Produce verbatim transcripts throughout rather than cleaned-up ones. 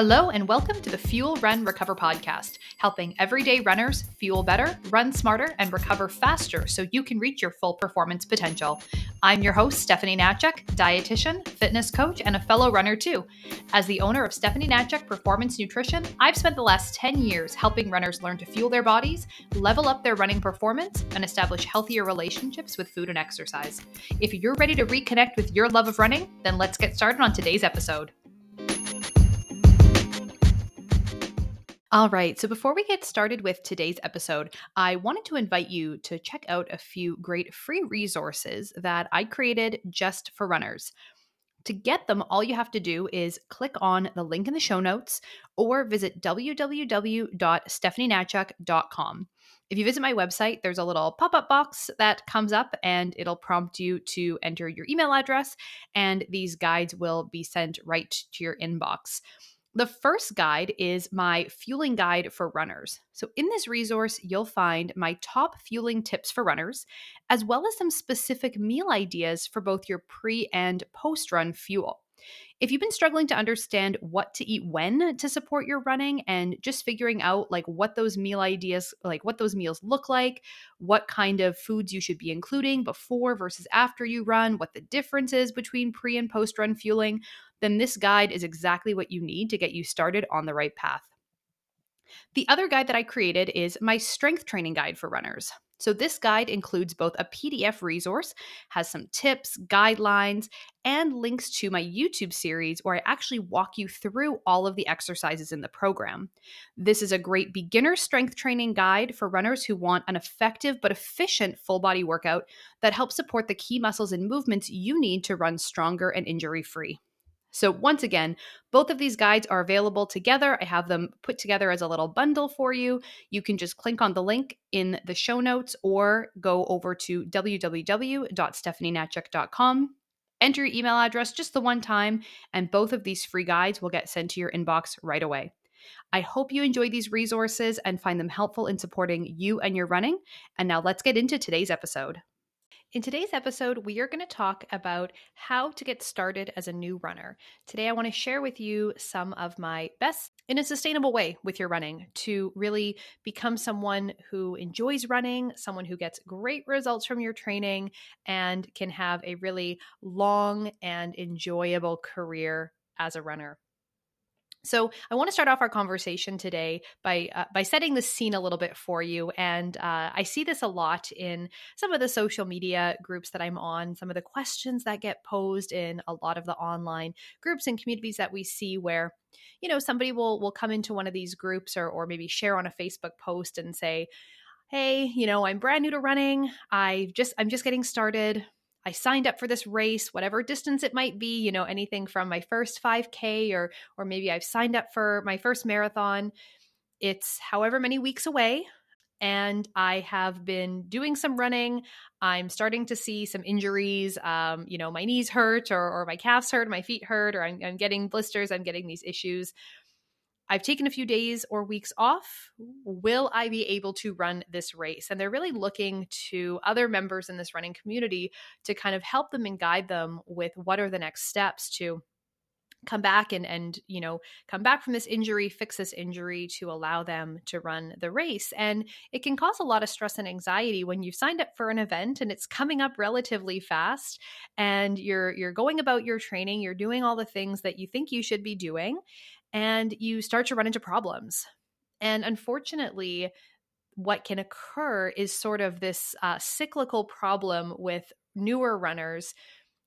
Hello and welcome to the Fuel Run Recover podcast, helping everyday runners fuel better, run smarter, and recover faster so you can reach your full performance potential. I'm your host, Stephanie Hnatiuk, dietitian, fitness coach, and a fellow runner too. As the owner of Stephanie Hnatiuk Performance Nutrition, I've spent the last ten years helping runners learn to fuel their bodies, level up their running performance, and establish healthier relationships with food and exercise. If you're ready to reconnect with your love of running, then let's get started on today's episode. All right, so before we get started with today's episode, I wanted to invite you to check out a few great free resources that I created just for runners. To get them, all you have to do is click on the link in the show notes or visit w w w dot stephanie hnatiuk dot com. If you visit my website, there's a little pop-up box that comes up and it'll prompt you to enter your email address, and these guides will be sent right to your inbox. The first guide is my fueling guide for runners. So in this resource, you'll find my top fueling tips for runners, as well as some specific meal ideas for both your pre and post-run fuel. If you've been struggling to understand what to eat when to support your running and just figuring out like what those meal ideas, like what those meals look like, what kind of foods you should be including before versus after you run, what the difference is between pre and post-run fueling, then this guide is exactly what you need to get you started on the right path. The other guide that I created is my strength training guide for runners. So this guide includes both a P D F resource, has some tips, guidelines, and links to my YouTube series where I actually walk you through all of the exercises in the program. This is a great beginner strength training guide for runners who want an effective but efficient full body workout that helps support the key muscles and movements you need to run stronger and injury-free. So once again, both of these guides are available together. I have them put together as a little bundle for you. You can just click on the link in the show notes or go over to w w w dot stephanie hnatiuk dot com, enter your email address just the one time, and both of these free guides will get sent to your inbox right away. I hope you enjoyed these resources and find them helpful in supporting you and your running. And now let's get into today's episode. In today's episode, we are going to talk about how to get started as a new runner. Today, I want to share with you some of my best in a sustainable way with your running to really become someone who enjoys running, someone who gets great results from your training, and can have a really long and enjoyable career as a runner. So I want to start off our conversation today by uh, by setting the scene a little bit for you. And uh, I see this a lot in some of the social media groups that I'm on, some of the questions that get posed in a lot of the online groups and communities that we see where, you know, somebody will will come into one of these groups or or maybe share on a Facebook post and say, hey, you know, I'm brand new to running. I just I'm just getting started. I signed up for this race, whatever distance it might be, you know, anything from my first five K or or maybe I've signed up for my first marathon. It's however many weeks away, and I have been doing some running. I'm starting to see some injuries. Um, you know, my knees hurt or or my calves hurt, my feet hurt, or I'm, I'm getting blisters. I'm getting these issues. I've taken a few days or weeks off. Will I be able to run this race? And they're really looking to other members in this running community to kind of help them and guide them with what are the next steps to come back and, and, you know, come back from this injury, fix this injury to allow them to run the race. And it can cause a lot of stress and anxiety when you've signed up for an event and it's coming up relatively fast and you're, you're going about your training, you're doing all the things that you think you should be doing, and you start to run into problems. And unfortunately, what can occur is sort of this uh, cyclical problem with newer runners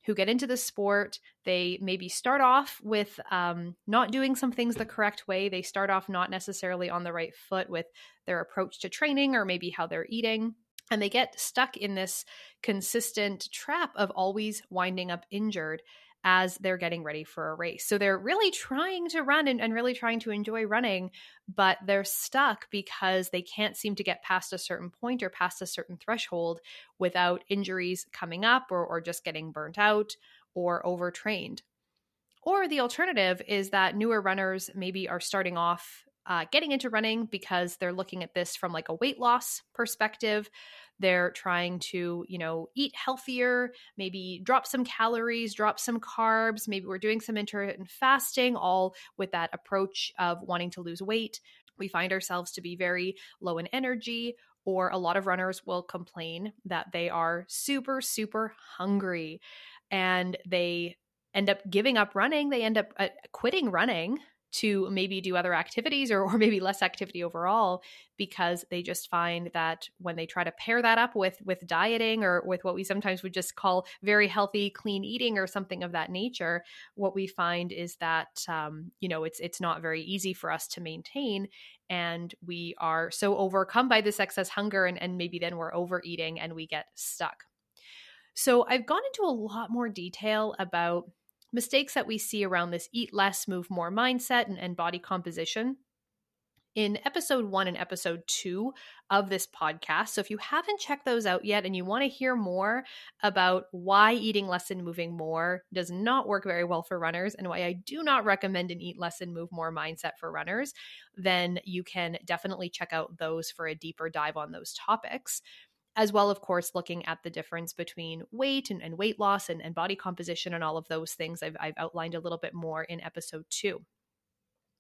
who get into the sport. They maybe start off with um, not doing some things the correct way. They start off not necessarily on the right foot with their approach to training or maybe how they're eating. And they get stuck in this consistent trap of always winding up injured as they're getting ready for a race. So they're really trying to run and, and really trying to enjoy running, but they're stuck because they can't seem to get past a certain point or past a certain threshold without injuries coming up or, or just getting burnt out or overtrained. Or the alternative is that newer runners maybe are starting off Uh, getting into running because they're looking at this from like a weight loss perspective. they're trying to, you know, eat healthier, maybe drop some calories, drop some carbs. Maybe we're doing some intermittent fasting, all with that approach of wanting to lose weight. We find ourselves to be very low in energy, or a lot of runners will complain that they are super, super hungry and they end up giving up running. They end up uh, quitting running to maybe do other activities or, or maybe less activity overall, because they just find that when they try to pair that up with, with dieting or with what we sometimes would just call very healthy, clean eating or something of that nature, what we find is that, um, you know, it's, it's not very easy for us to maintain. And we are so overcome by this excess hunger and, and maybe then we're overeating and we get stuck. So I've gone into a lot more detail about mistakes that we see around this eat less, move more mindset and, and body composition in episode one and episode two of this podcast. So if you haven't checked those out yet and you want to hear more about why eating less and moving more does not work very well for runners and why I do not recommend an eat less and move more mindset for runners, then you can definitely check out those for a deeper dive on those topics. As well, of course, looking at the difference between weight and, and weight loss and, and body composition and all of those things I've, I've outlined a little bit more in episode two.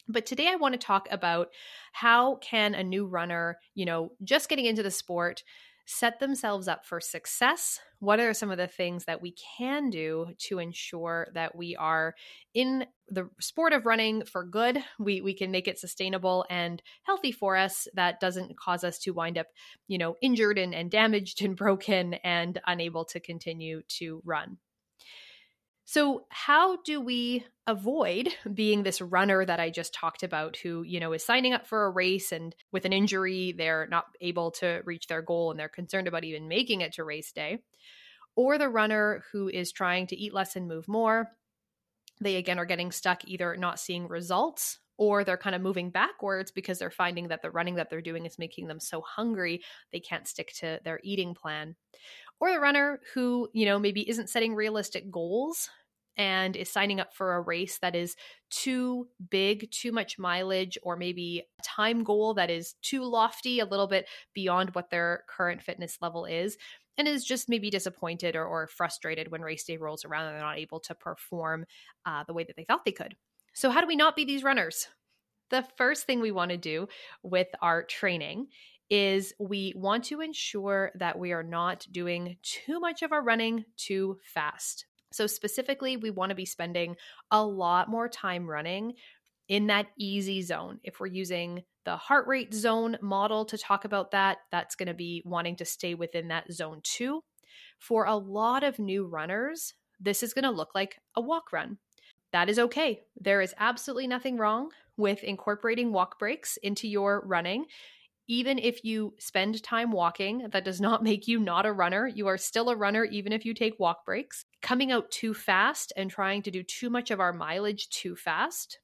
But today I want to talk about how can a new runner, you know, just getting into the sport, set themselves up for success. What are some of the things that we can do to ensure that we are in the sport of running for good? We we can make it sustainable and healthy for us, that doesn't cause us to wind up, you know, injured and, and damaged and broken and unable to continue to run. So how do we avoid being this runner that I just talked about who, you know, is signing up for a race and with an injury, they're not able to reach their goal and they're concerned about even making it to race day? Or the runner who is trying to eat less and move more, they again are getting stuck either not seeing results or they're kind of moving backwards because they're finding that the running that they're doing is making them so hungry they can't stick to their eating plan. Or the runner who, you know, maybe isn't setting realistic goals and is signing up for a race that is too big, too much mileage, or maybe a time goal that is too lofty, a little bit beyond what their current fitness level is, and is just maybe disappointed or, or frustrated when race day rolls around and they're not able to perform uh, the way that they thought they could. So how do we not be these runners? The first thing we want to do with our training is we want to ensure that we are not doing too much of our running too fast. So specifically, we want to be spending a lot more time running in that easy zone. If we're using the heart rate zone model to talk about that, that's going to be wanting to stay within that zone two. For a lot of new runners, this is going to look like a walk run. That is okay. There is absolutely nothing wrong with incorporating walk breaks into your running. Even if you spend time walking, that does not make you not a runner. You are still a runner, even if you take walk breaks. Coming out too fast and trying to do too much of our mileage too fast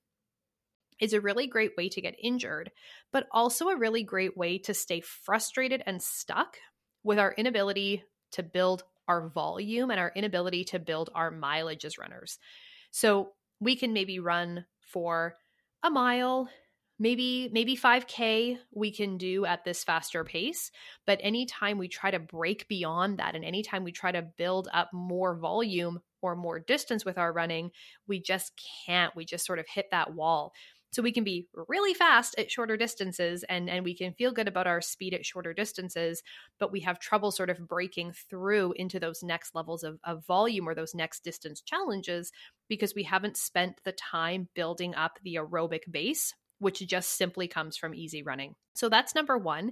is a really great way to get injured, but also a really great way to stay frustrated and stuck with our inability to build our volume and our inability to build our mileage as runners. So we can maybe run for a mile, Maybe maybe five K we can do at this faster pace, but anytime we try to break beyond that and anytime we try to build up more volume or more distance with our running, we just can't. We just sort of hit that wall. So we can be really fast at shorter distances and, and we can feel good about our speed at shorter distances, but we have trouble sort of breaking through into those next levels of, of volume or those next distance challenges because we haven't spent the time building up the aerobic base, which just simply comes from easy running. So that's number one,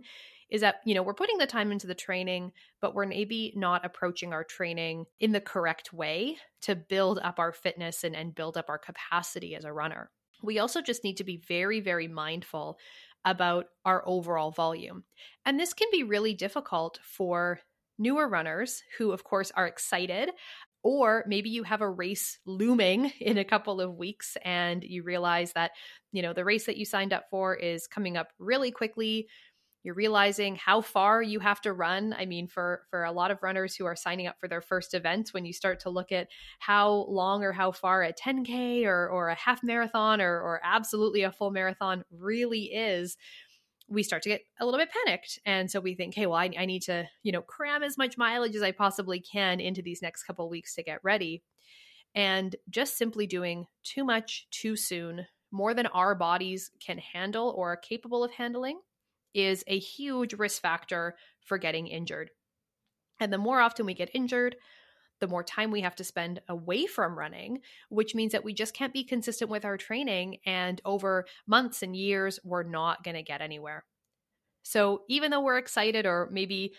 is that, you know, we're putting the time into the training, but we're maybe not approaching our training in the correct way to build up our fitness and, and build up our capacity as a runner. We also just need to be very, very mindful about our overall volume. And this can be really difficult for newer runners who, of course, are excited. Or maybe you have a race looming in a couple of weeks and you realize that, you know, the race that you signed up for is coming up really quickly. You're realizing how far you have to run. I mean, for, for a lot of runners who are signing up for their first events, when you start to look at how long or how far a ten K or, or a half marathon or, or absolutely a full marathon really is, we start to get a little bit panicked. And so we think, hey, well, I, I need to, you know, cram as much mileage as I possibly can into these next couple of weeks to get ready. And just simply doing too much too soon, more than our bodies can handle or are capable of handling, is a huge risk factor for getting injured. And the more often we get injured, the more time we have to spend away from running, which means that we just can't be consistent with our training. And over months and years, we're not going to get anywhere. So even though we're excited, or maybe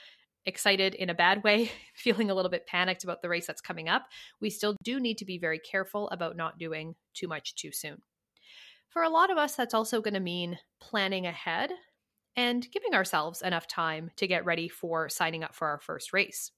excited in a bad way, feeling a little bit panicked about the race that's coming up, we still do need to be very careful about not doing too much too soon. For a lot of us, that's also going to mean planning ahead and giving ourselves enough time to get ready for signing up for our first race.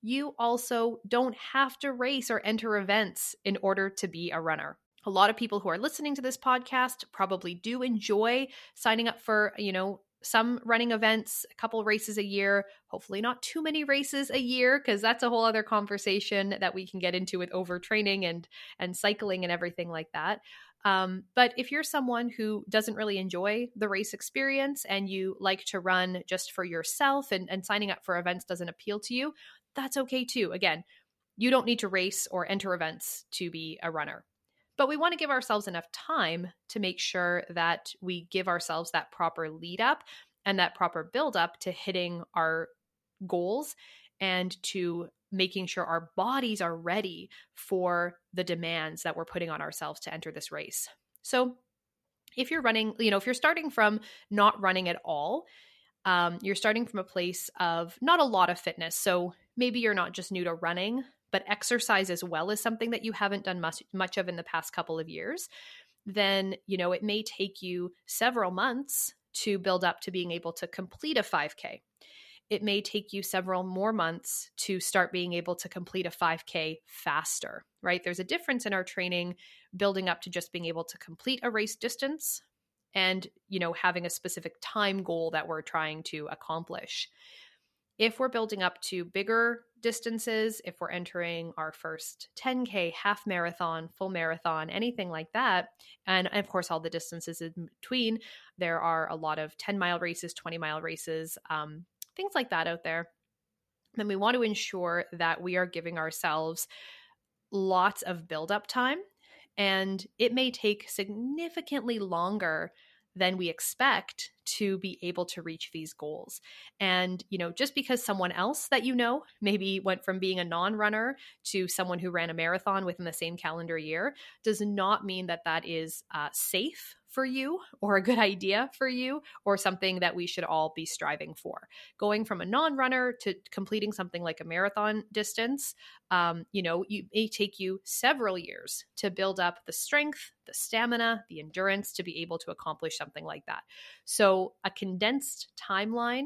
You also don't have to race or enter events in order to be a runner. A lot of people who are listening to this podcast probably do enjoy signing up for, you know, some running events, a couple races a year, hopefully not too many races a year, because that's a whole other conversation that we can get into with overtraining and, and cycling and everything like that. Um, but if you're someone who doesn't really enjoy the race experience and you like to run just for yourself, and, and signing up for events doesn't appeal to you, that's okay too. Again, you don't need to race or enter events to be a runner. But we want to give ourselves enough time to make sure that we give ourselves that proper lead up and that proper build up to hitting our goals and to making sure our bodies are ready for the demands that we're putting on ourselves to enter this race. So if you're running, you know, if you're starting from not running at all, um, you're starting from a place of not a lot of fitness. So maybe you're not just new to running, but exercise as well is something that you haven't done much, much of in the past couple of years, then, you know, it may take you several months to build up to being able to complete a five K. It may take you several more months to start being able to complete a five K faster, right? There's a difference in our training building up to just being able to complete a race distance and, you know, having a specific time goal that we're trying to accomplish. If we're building up to bigger distances, if we're entering our first ten K, half marathon, full marathon, anything like that, and of course all the distances in between, there are a lot of ten mile races, twenty mile races, um, things like that out there, then we want to ensure that we are giving ourselves lots of build-up time, and it may take significantly longer than we expect to be able to reach these goals. And, you know, just because someone else that you know maybe went from being a non-runner to someone who ran a marathon within the same calendar year does not mean that that is uh, safe for you or a good idea for you or something that we should all be striving for. Going from a non-runner to completing something like a marathon distance, um, you know, it may take you several years to build up the strength, the stamina, the endurance to be able to accomplish something like that. So a condensed timeline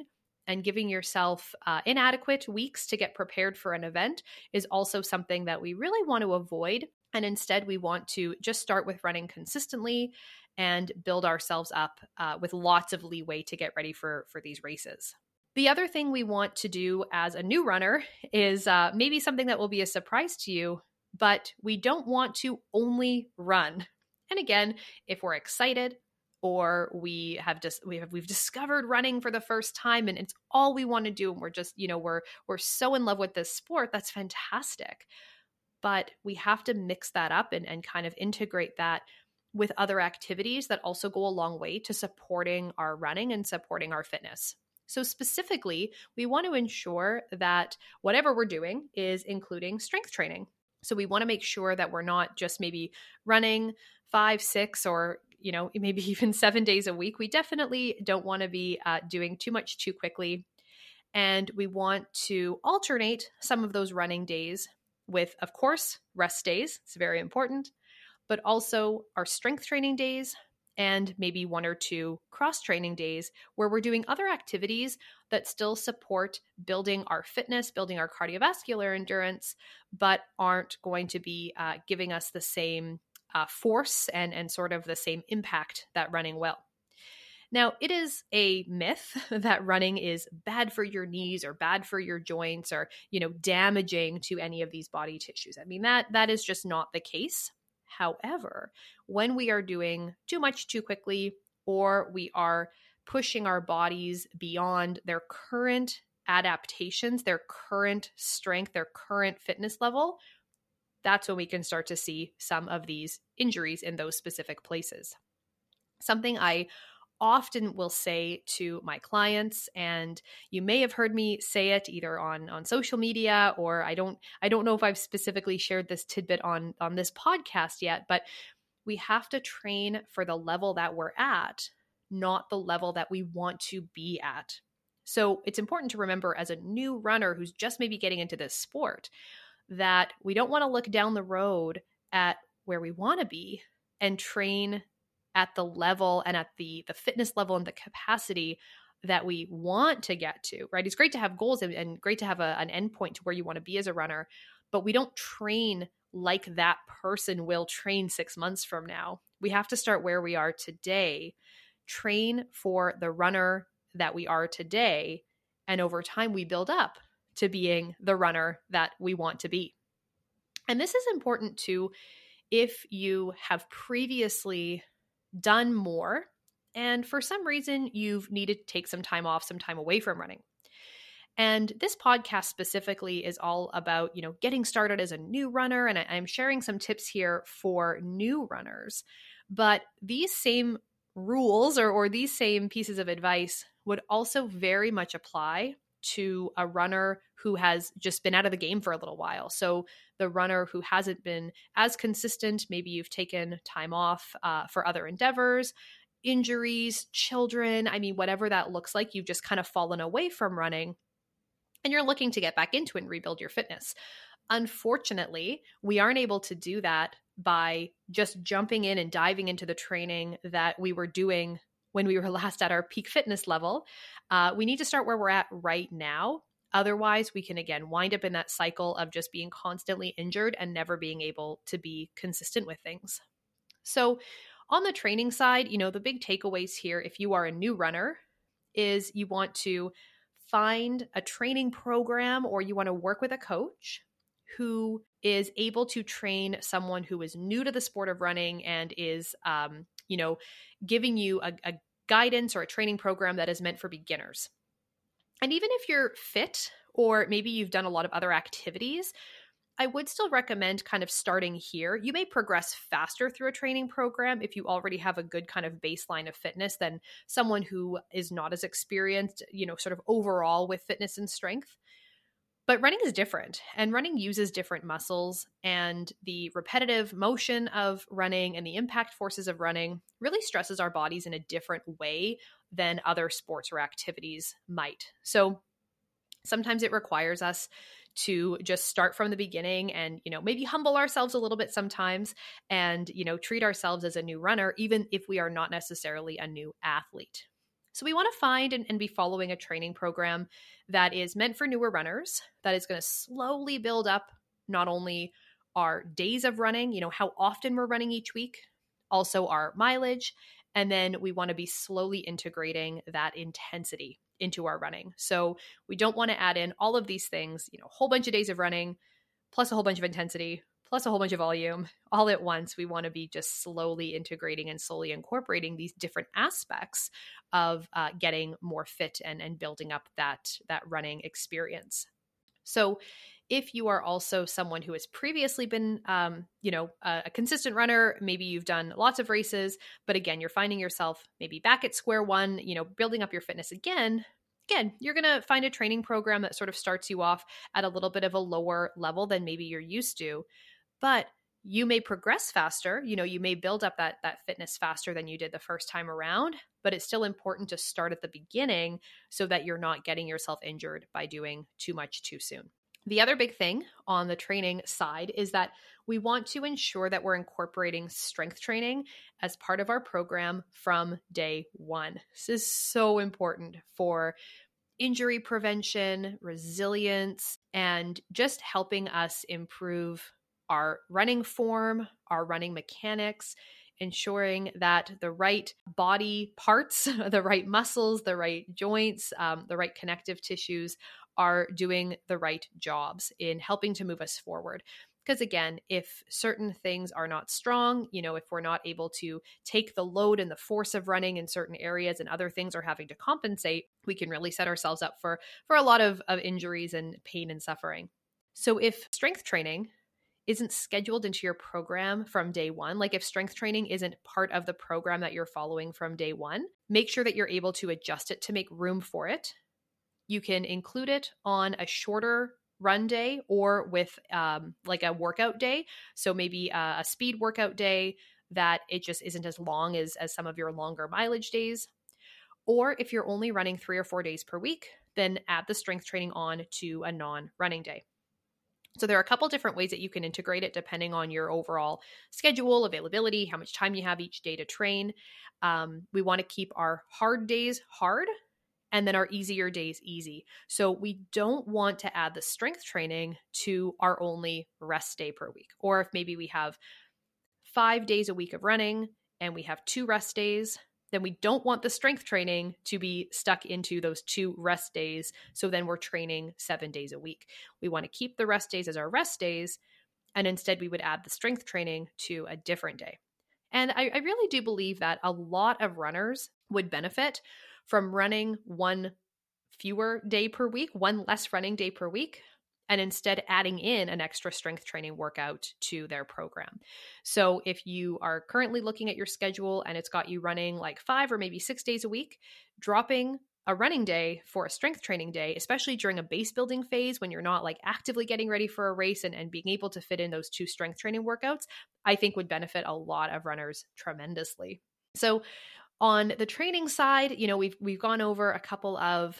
and giving yourself uh, inadequate weeks to get prepared for an event is also something that we really want to avoid. And instead, we want to just start with running consistently and build ourselves up uh, with lots of leeway to get ready for, for these races. The other thing we want to do as a new runner is uh, maybe something that will be a surprise to you, but we don't want to only run. And again, if we're excited or we have just, dis- we have, we've discovered running for the first time and it's all we want to do, and we're just, you know, we're, we're so in love with this sport, that's fantastic. But we have to mix that up and, and kind of integrate that with other activities that also go a long way to supporting our running and supporting our fitness. So specifically, we want to ensure that whatever we're doing is including strength training. So we want to make sure that we're not just maybe running five, six, or you know, maybe even seven days a week. We definitely don't want to be uh, doing too much too quickly. And we want to alternate some of those running days with, of course, rest days. It's very important, but also our strength training days and maybe one or two cross training days where we're doing other activities that still support building our fitness, building our cardiovascular endurance, but aren't going to be uh, giving us the same uh, force and, and sort of the same impact that running will. Now, it is a myth that running is bad for your knees or bad for your joints or, you know, damaging to any of these body tissues. I mean, that that is just not the case. However, when we are doing too much too quickly or we are pushing our bodies beyond their current adaptations, their current strength, their current fitness level, that's when we can start to see some of these injuries in those specific places. Something I often will say to my clients, and you may have heard me say it either on, on social media, or I don't, I don't know if I've specifically shared this tidbit on, on this podcast yet, but we have to train for the level that we're at, not the level that we want to be at. So it's important to remember as a new runner who's just maybe getting into this sport that we don't want to look down the road at where we want to be and train at the level and at the, the fitness level and the capacity that we want to get to, right? It's great to have goals and, and great to have a, an endpoint to where you want to be as a runner, but we don't train like that person will train six months from now. We have to start where we are today, train for the runner that we are today, and over time we build up to being the runner that we want to be. And this is important too if you have previously done more, and for some reason you've needed to take some time off, some time away from running. And this podcast specifically is all about, you know, getting started as a new runner, and I, I'm sharing some tips here for new runners. But these same rules or, or these same pieces of advice would also very much apply to a runner who has just been out of the game for a little while. So the runner who hasn't been as consistent, maybe you've taken time off uh, for other endeavors, injuries, children, I mean, whatever that looks like, you've just kind of fallen away from running and you're looking to get back into it and rebuild your fitness. Unfortunately, we aren't able to do that by just jumping in and diving into the training that we were doing when we were last at our peak fitness level. Uh, we need to start where we're at right now. Otherwise, we can again wind up in that cycle of just being constantly injured and never being able to be consistent with things. So on the training side, you know, the big takeaways here, if you are a new runner, is you want to find a training program or you want to work with a coach who is able to train someone who is new to the sport of running and is, um, you know, giving you a, a guidance or a training program that is meant for beginners. And even if you're fit or maybe you've done a lot of other activities, I would still recommend kind of starting here. You may progress faster through a training program if you already have a good kind of baseline of fitness than someone who is not as experienced, you know, sort of overall with fitness and strength. But running is different, and running uses different muscles, and the repetitive motion of running and the impact forces of running really stresses our bodies in a different way than other sports or activities might. So sometimes it requires us to just start from the beginning and, you know, maybe humble ourselves a little bit sometimes and, you know, treat ourselves as a new runner, even if we are not necessarily a new athlete. So we want to find and, and be following a training program that is meant for newer runners, that is going to slowly build up not only our days of running, you know, how often we're running each week, also our mileage, and then we want to be slowly integrating that intensity into our running. So we don't want to add in all of these things, you know, a whole bunch of days of running, plus a whole bunch of intensity, plus a whole bunch of volume all at once. We want to be just slowly integrating and slowly incorporating these different aspects of uh, getting more fit and, and building up that, that running experience. So if you are also someone who has previously been, um, you know, a, a consistent runner, maybe you've done lots of races, but again, you're finding yourself maybe back at square one, you know, building up your fitness again, Again, you're going to find a training program that sort of starts you off at a little bit of a lower level than maybe you're used to. But you may progress faster, you know, you may build up that, that fitness faster than you did the first time around, but it's still important to start at the beginning so that you're not getting yourself injured by doing too much too soon. The other big thing on the training side is that we want to ensure that we're incorporating strength training as part of our program from day one. This is so important for injury prevention, resilience, and just helping us improve our running form, our running mechanics, ensuring that the right body parts, the right muscles, the right joints, um, the right connective tissues are doing the right jobs in helping to move us forward. Because again, if certain things are not strong, you know, if we're not able to take the load and the force of running in certain areas and other things are having to compensate, we can really set ourselves up for, for a lot of, of injuries and pain and suffering. So if strength training isn't scheduled into your program from day one, like if strength training isn't part of the program that you're following from day one, make sure that you're able to adjust it to make room for it. You can include it on a shorter run day or with um, like a workout day. So maybe a, a speed workout day that it just isn't as long as, as some of your longer mileage days. Or if you're only running three or four days per week, then add the strength training on to a non-running day. So there are a couple different ways that you can integrate it depending on your overall schedule, availability, how much time you have each day to train. Um, we want to keep our hard days hard and then our easier days easy. So we don't want to add the strength training to our only rest day per week. Or if maybe we have five days a week of running and we have two rest days, then we don't want the strength training to be stuck into those two rest days. So then we're training seven days a week. We want to keep the rest days as our rest days. And instead we would add the strength training to a different day. And I, I really do believe that a lot of runners would benefit from running one fewer day per week, one less running day per week, and instead adding in an extra strength training workout to their program. So if you are currently looking at your schedule and it's got you running like five or maybe six days a week, dropping a running day for a strength training day, especially during a base building phase when you're not like actively getting ready for a race and, and being able to fit in those two strength training workouts, I think would benefit a lot of runners tremendously. So on the training side, you know, we've we've gone over a couple of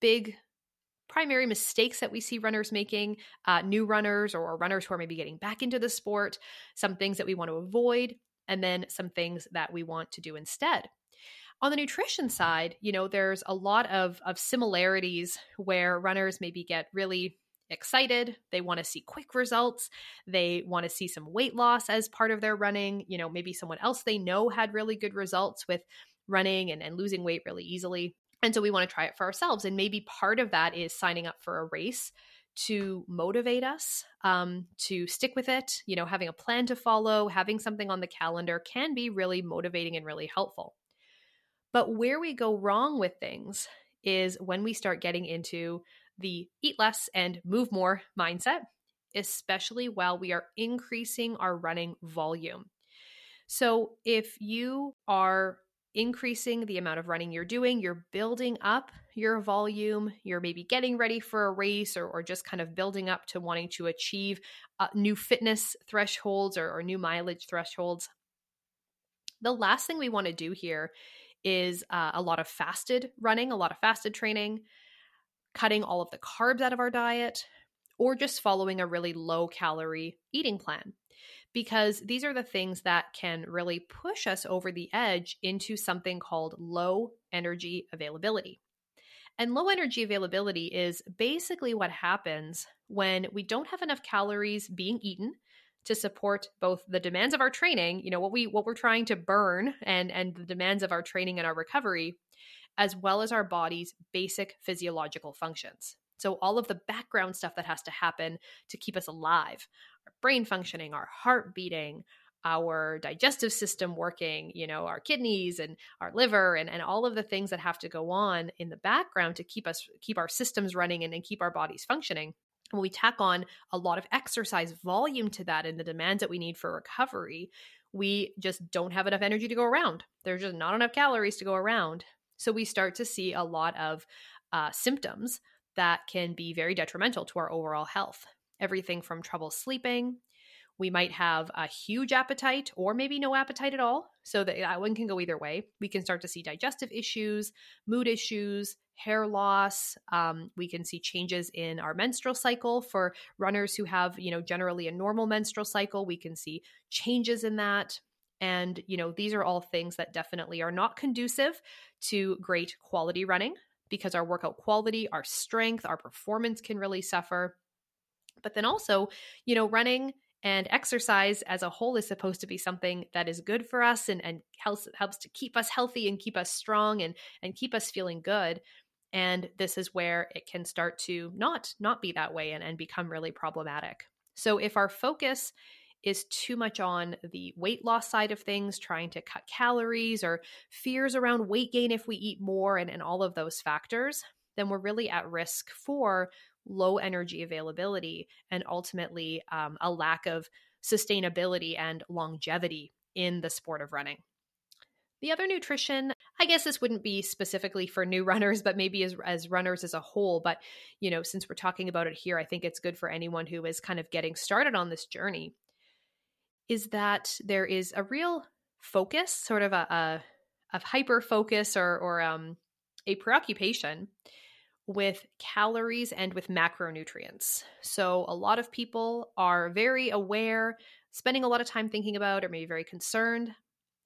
big primary mistakes that we see runners making, uh, new runners or, or runners who are maybe getting back into the sport, some things that we want to avoid, and then some things that we want to do instead. On the nutrition side, you know, there's a lot of, of similarities where runners maybe get really excited. They want to see quick results. They want to see some weight loss as part of their running. You know, maybe someone else they know had really good results with running and, and losing weight really easily. And so we want to try it for ourselves. And maybe part of that is signing up for a race to motivate us, um, to stick with it. You know, having a plan to follow, having something on the calendar can be really motivating and really helpful. But where we go wrong with things is when we start getting into the eat less and move more mindset, especially while we are increasing our running volume. So if you are increasing the amount of running you're doing, you're building up your volume, you're maybe getting ready for a race or, or just kind of building up to wanting to achieve uh, new fitness thresholds or, or new mileage thresholds. The last thing we want to do here is uh, a lot of fasted running, a lot of fasted training, cutting all of the carbs out of our diet, or just following a really low calorie eating plan. Because these are the things that can really push us over the edge into something called low energy availability. And low energy availability is basically what happens when we don't have enough calories being eaten to support both the demands of our training, you know, what we what we're trying to burn and, and the demands of our training and our recovery, as well as our body's basic physiological functions. So all of the background stuff that has to happen to keep us alive, our brain functioning, our heart beating, our digestive system working, you know, our kidneys and our liver and, and all of the things that have to go on in the background to keep us, keep our systems running and, and keep our bodies functioning. When we tack on a lot of exercise volume to that and the demands that we need for recovery, we just don't have enough energy to go around. There's just not enough calories to go around. So we start to see a lot of uh, symptoms that can be very detrimental to our overall health. Everything from trouble sleeping, we might have a huge appetite or maybe no appetite at all. So that one can go either way. We can start to see digestive issues, mood issues, hair loss. Um, we can see changes in our menstrual cycle for runners who have, you know, generally a normal menstrual cycle. We can see changes in that. And, you know, these are all things that definitely are not conducive to great quality running because our workout quality, our strength, our performance can really suffer. But then also, you know, running and exercise as a whole is supposed to be something that is good for us and, and helps, helps to keep us healthy and keep us strong and, and keep us feeling good. And this is where it can start to not, not be that way and, and become really problematic. So if our focus is too much on the weight loss side of things, trying to cut calories or fears around weight gain if we eat more and, and all of those factors, then we're really at risk for low energy availability and ultimately um, a lack of sustainability and longevity in the sport of running. The other nutrition, I guess this wouldn't be specifically for new runners, but maybe as, as runners as a whole. But, you know, since we're talking about it here, I think it's good for anyone who is kind of getting started on this journey, is that there is a real focus, sort of a, a, a hyper focus or, or um, a preoccupation with calories and with macronutrients. So a lot of people are very aware, spending a lot of time thinking about, or maybe very concerned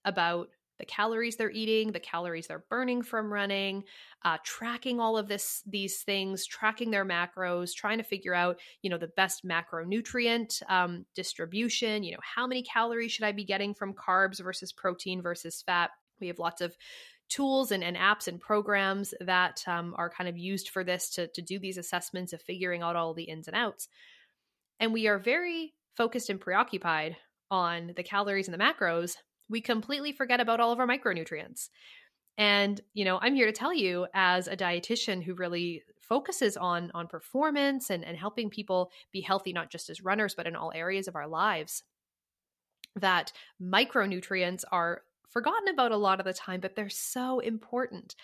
about the calories they're eating, the calories they're burning from running, uh, tracking all of this, these things, tracking their macros, trying to figure out, you know, the best macronutrient um, distribution, you know, how many calories should I be getting from carbs versus protein versus fat? We have lots of tools and, and apps and programs that um, are kind of used for this to, to do these assessments of figuring out all the ins and outs. And we are very focused and preoccupied on the calories and the macros. We completely forget about all of our micronutrients. And, you know, I'm here to tell you as a dietitian who really focuses on, on performance and, and helping people be healthy, not just as runners, but in all areas of our lives, that micronutrients are forgotten about a lot of the time, but they're so important.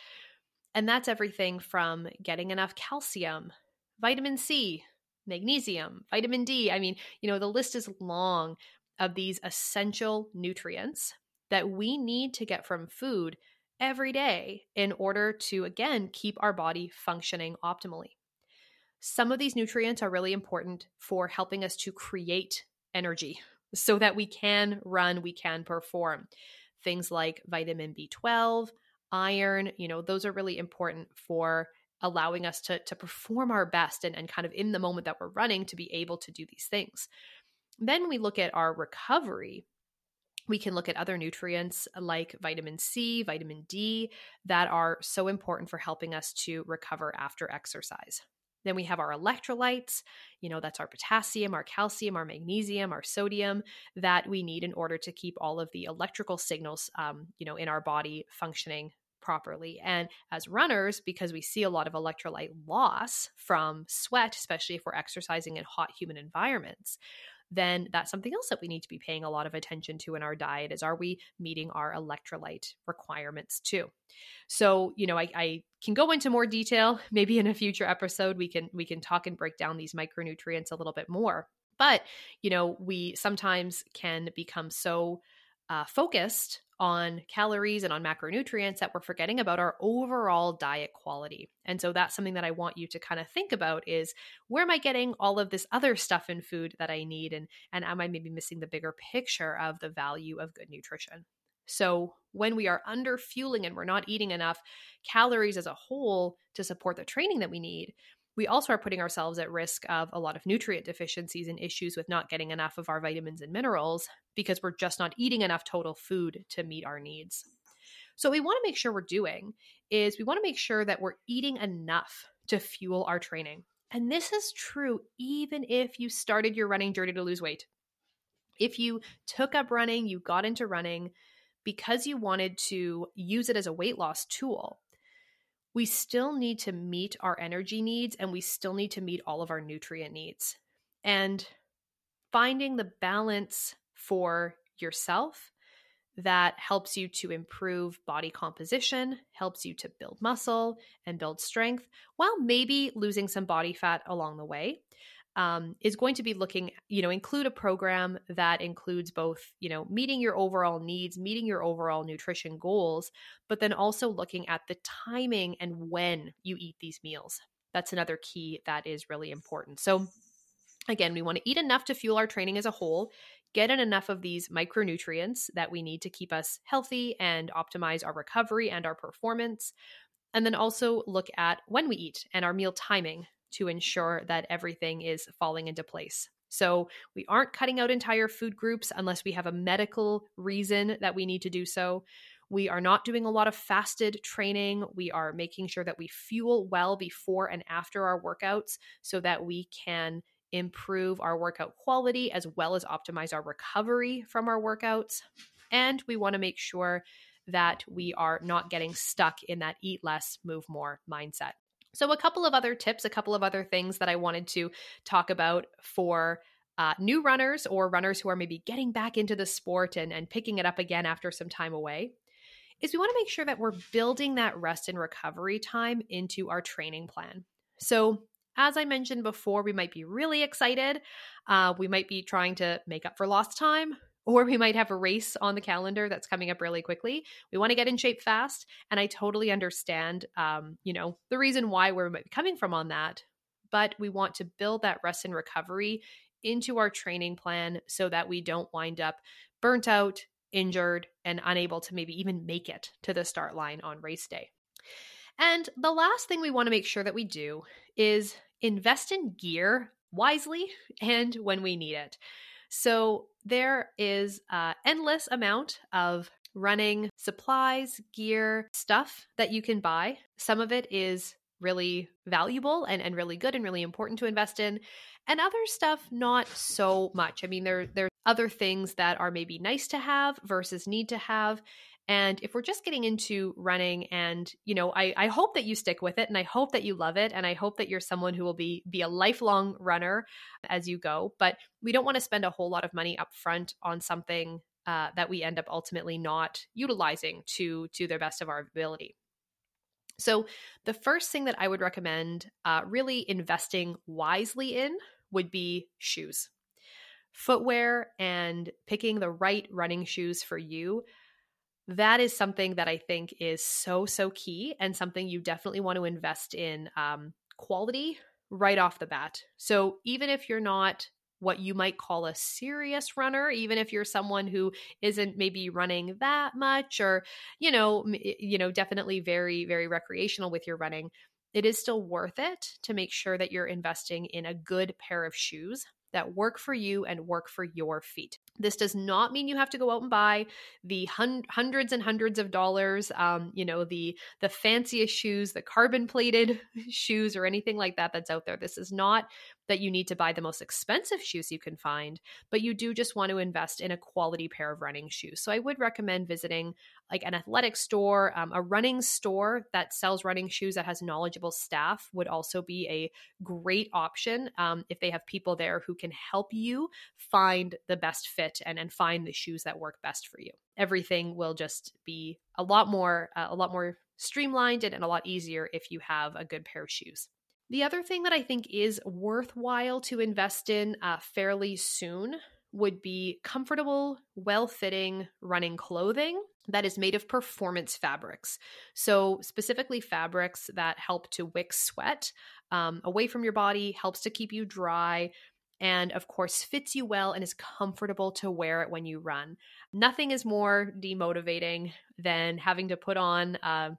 And that's everything from getting enough calcium, vitamin C, magnesium, vitamin D. I mean, you know, the list is long of these essential nutrients that we need to get from food every day in order to, again, keep our body functioning optimally. Some of these nutrients are really important for helping us to create energy so that we can run, we can perform. Things like vitamin B twelve, iron, you know, those are really important for allowing us to, to perform our best and, and kind of in the moment that we're running to be able to do these things. Then we look at our recovery. We can look at other nutrients like vitamin C, vitamin D that are so important for helping us to recover after exercise. Then we have our electrolytes, you know, that's our potassium, our calcium, our magnesium, our sodium that we need in order to keep all of the electrical signals, um, you know, in our body functioning properly. And as runners, because we see a lot of electrolyte loss from sweat, especially if we're exercising in hot, humid environments, then that's something else that we need to be paying a lot of attention to in our diet is, are we meeting our electrolyte requirements too? So, you know, I, I can go into more detail, maybe in a future episode, we can, we can talk and break down these micronutrients a little bit more, but, you know, we sometimes can become so uh, focused on calories and on macronutrients that we're forgetting about our overall diet quality. And so that's something that I want you to kind of think about is, where am I getting all of this other stuff in food that I need? And, and am I maybe missing the bigger picture of the value of good nutrition? So when we are under fueling and we're not eating enough calories as a whole to support the training that we need, we also are putting ourselves at risk of a lot of nutrient deficiencies and issues with not getting enough of our vitamins and minerals because we're just not eating enough total food to meet our needs. So what we want to make sure we're doing is we want to make sure that we're eating enough to fuel our training. And this is true even if you started your running journey to lose weight. If you took up running, you got into running because you wanted to use it as a weight loss tool, we still need to meet our energy needs and we still need to meet all of our nutrient needs. And finding the balance for yourself that helps you to improve body composition, helps you to build muscle and build strength, while maybe losing some body fat along the way, um, is going to be looking, you know, include a program that includes both, you know, meeting your overall needs, meeting your overall nutrition goals, but then also looking at the timing and when you eat these meals. That's another key that is really important. So again, we want to eat enough to fuel our training as a whole, get in enough of these micronutrients that we need to keep us healthy and optimize our recovery and our performance. And then also look at when we eat and our meal timing to ensure that everything is falling into place. So we aren't cutting out entire food groups unless we have a medical reason that we need to do so. We are not doing a lot of fasted training. We are making sure that we fuel well before and after our workouts so that we can improve our workout quality as well as optimize our recovery from our workouts. And we want to make sure that we are not getting stuck in that eat less, move more mindset. So a couple of other tips, a couple of other things that I wanted to talk about for uh, new runners or runners who are maybe getting back into the sport and, and picking it up again after some time away, is we want to make sure that we're building that rest and recovery time into our training plan. So as I mentioned before, we might be really excited. Uh, we might be trying to make up for lost time, or we might have a race on the calendar that's coming up really quickly. We want to get in shape fast. And I totally understand, um, you know, the reason why we're coming from on that, but we want to build that rest and recovery into our training plan so that we don't wind up burnt out, injured, and unable to maybe even make it to the start line on race day. And the last thing we want to make sure that we do is invest in gear wisely and when we need it. So there is an endless amount of running supplies, gear, stuff that you can buy. Some of it is really valuable and, and really good and really important to invest in, and other stuff, not so much. I mean, there, there are other things that are maybe nice to have versus need to have. And if we're just getting into running and, you know, I, I hope that you stick with it and I hope that you love it. And I hope that you're someone who will be, be a lifelong runner as you go, but we don't want to spend a whole lot of money up front on something uh, that we end up ultimately not utilizing to, to the best of our ability. So the first thing that I would recommend uh, really investing wisely in would be shoes, footwear, and picking the right running shoes for you. That is something that I think is so, so key and something you definitely want to invest in um, quality right off the bat. So even if you're not what you might call a serious runner, even if you're someone who isn't maybe running that much or, you know, you know, definitely very, very recreational with your running, it is still worth it to make sure that you're investing in a good pair of shoes that work for you and work for your feet. This does not mean you have to go out and buy the hun- hundreds and hundreds of dollars, um, you know, the the fanciest shoes, the carbon-plated shoes or anything like that that's out there. This is not that you need to buy the most expensive shoes you can find, but you do just want to invest in a quality pair of running shoes. So I would recommend visiting like an athletic store, um, a running store that sells running shoes that has knowledgeable staff would also be a great option um, if they have people there who can help you find the best fit and, and find the shoes that work best for you. Everything will just be a lot more, uh, a lot more streamlined and, and a lot easier if you have a good pair of shoes. The other thing that I think is worthwhile to invest in uh, fairly soon would be comfortable, well-fitting running clothing that is made of performance fabrics. So specifically fabrics that help to wick sweat um, away from your body, helps to keep you dry, and of course fits you well and is comfortable to wear it when you run. Nothing is more demotivating than having to put on uh,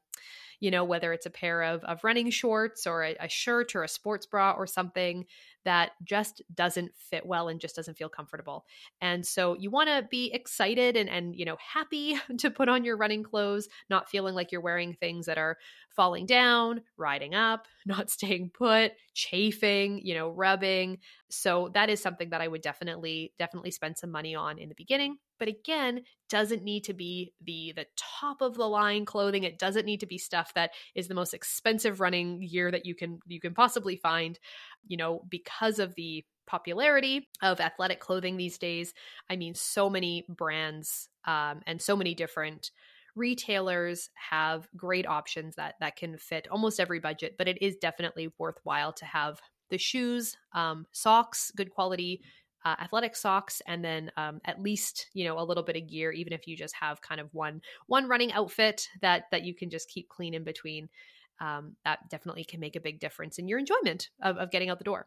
you know, whether it's a pair of, of running shorts or a, a shirt or a sports bra or something that just doesn't fit well and just doesn't feel comfortable. And so you want to be excited and, and, you know, happy to put on your running clothes, not feeling like you're wearing things that are falling down, riding up, not staying put, chafing, you know, rubbing. So that is something that I would definitely, definitely spend some money on in the beginning. But again, doesn't need to be the the top of the line clothing. It doesn't need to be stuff that is the most expensive running gear that you can you can possibly find, you know, because of the popularity of athletic clothing these days. I mean, so many brands um, and so many different retailers have great options that that can fit almost every budget, but it is definitely worthwhile to have the shoes, um, socks, good quality Uh, athletic socks, and then um, at least, you know, a little bit of gear, even if you just have kind of one one running outfit that that you can just keep clean in between. Um, that definitely can make a big difference in your enjoyment of, of getting out the door.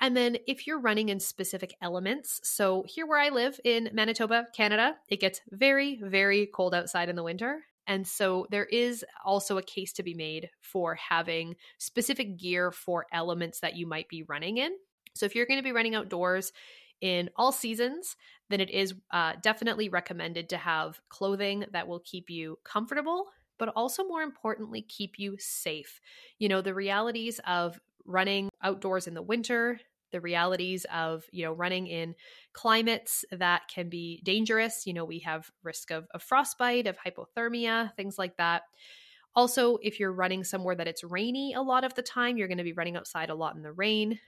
And then if you're running in specific elements, so here where I live in Manitoba, Canada, it gets very, very cold outside in the winter. And so there is also a case to be made for having specific gear for elements that you might be running in. So if you're going to be running outdoors in all seasons, then it is uh, definitely recommended to have clothing that will keep you comfortable, but also more importantly, keep you safe. You know, the realities of running outdoors in the winter, the realities of, you know, running in climates that can be dangerous. You know, we have risk of, of frostbite, of hypothermia, things like that. Also, if you're running somewhere that it's rainy a lot of the time, you're going to be running outside a lot in the rain.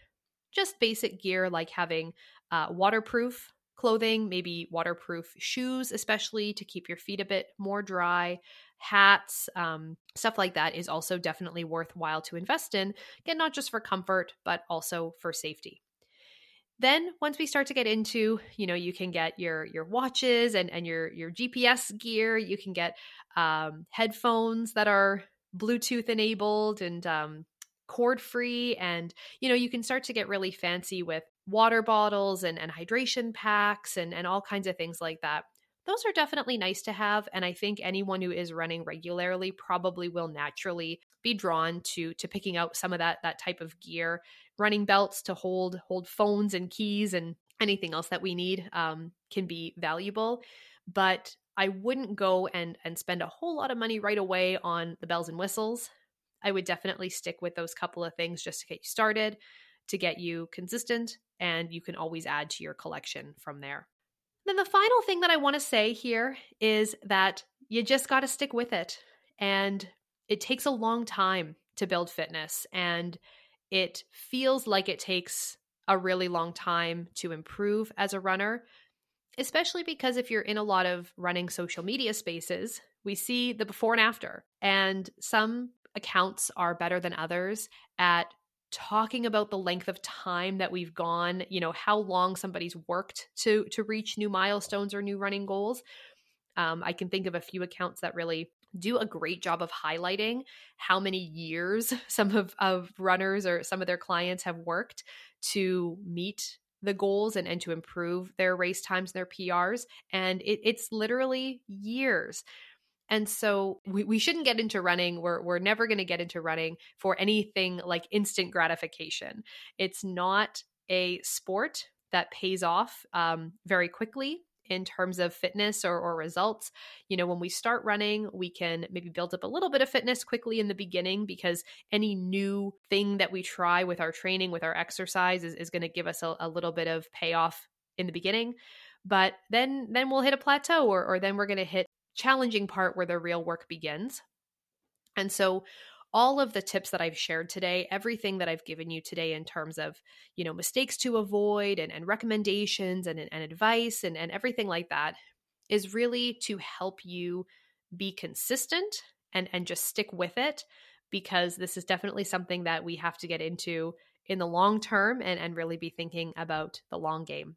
Just basic gear like having uh, waterproof clothing, maybe waterproof shoes, especially to keep your feet a bit more dry, hats, um, stuff like that is also definitely worthwhile to invest in. Again, not just for comfort, but also for safety. Then once we start to get into, you know, you can get your your watches and, and your, your G P S gear, you can get um, headphones that are Bluetooth enabled and um, cord free. And, you know, you can start to get really fancy with water bottles and, and hydration packs and, and all kinds of things like that. Those are definitely nice to have. And I think anyone who is running regularly probably will naturally be drawn to, to picking out some of that, that type of gear, running belts to hold, hold phones and keys and anything else that we need um, can be valuable. But I wouldn't go and, and spend a whole lot of money right away on the bells and whistles. I would definitely stick with those couple of things just to get you started, to get you consistent, and you can always add to your collection from there. Then the final thing that I want to say here is that you just got to stick with it. And it takes a long time to build fitness. And it feels like it takes a really long time to improve as a runner, especially because if you're in a lot of running social media spaces, we see the before and after. And some accounts are better than others at talking about the length of time that we've gone, you know, how long somebody's worked to to reach new milestones or new running goals. Um, I can think of a few accounts that really do a great job of highlighting how many years some of, of runners or some of their clients have worked to meet the goals and, and to improve their race times, their P Rs. And it, it's literally years. And so we, we shouldn't get into running. We're, we're never going to get into running for anything like instant gratification. It's not a sport that pays off um, very quickly in terms of fitness or, or results. You know, when we start running, we can maybe build up a little bit of fitness quickly in the beginning because any new thing that we try with our training, with our exercise is, is going to give us a, a little bit of payoff in the beginning. But then then we'll hit a plateau or, or then we're going to hit challenging part where the real work begins. And so all of the tips that I've shared today, everything that I've given you today in terms of, you know, mistakes to avoid and, and recommendations and, and advice and, and everything like that is really to help you be consistent and, and just stick with it, because this is definitely something that we have to get into in the long term and, and really be thinking about the long game.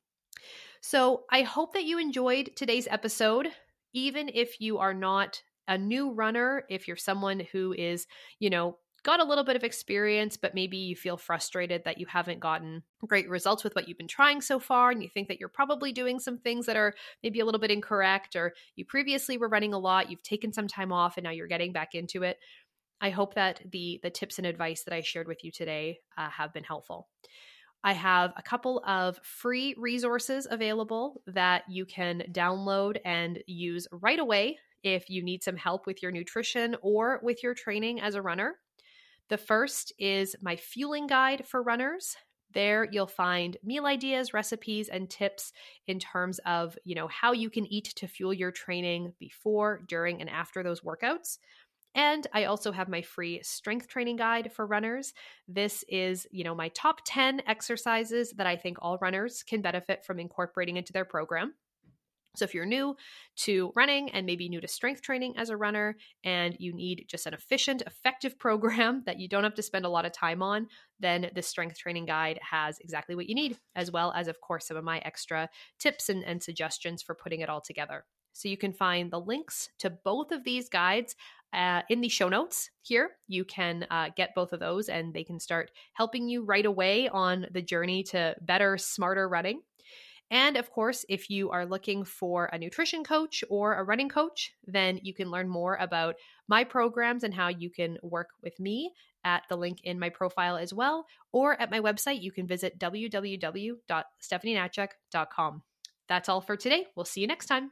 So I hope that you enjoyed today's episode. Even if you are not a new runner, if you're someone who is, you know, got a little bit of experience, but maybe you feel frustrated that you haven't gotten great results with what you've been trying so far, and you think that you're probably doing some things that are maybe a little bit incorrect, or you previously were running a lot, you've taken some time off, and now you're getting back into it. I hope that the, the tips and advice that I shared with you today uh, have been helpful. I have a couple of free resources available that you can download and use right away if you need some help with your nutrition or with your training as a runner. The first is my fueling guide for runners. There you'll find meal ideas, recipes, and tips in terms of, you know, how you can eat to fuel your training before, during, and after those workouts. And I also have my free strength training guide for runners. This is, you know, my top ten exercises that I think all runners can benefit from incorporating into their program. So if you're new to running and maybe new to strength training as a runner, and you need just an efficient, effective program that you don't have to spend a lot of time on, then the strength training guide has exactly what you need, as well as, of course, some of my extra tips and, and suggestions for putting it all together. So you can find the links to both of these guides Uh, in the show notes here. You can uh, get both of those, and they can start helping you right away on the journey to better, smarter running. And of course, if you are looking for a nutrition coach or a running coach, then you can learn more about my programs and how you can work with me at the link in my profile as well, or at my website. You can visit w w w dot stephanie hnatiuk dot com. That's all for today. We'll see you next time.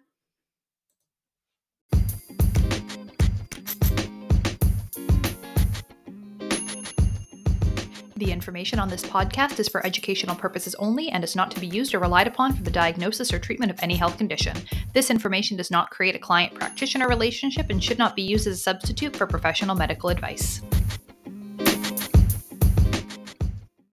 The information on this podcast is for educational purposes only and is not to be used or relied upon for the diagnosis or treatment of any health condition. This information does not create a client-practitioner relationship and should not be used as a substitute for professional medical advice.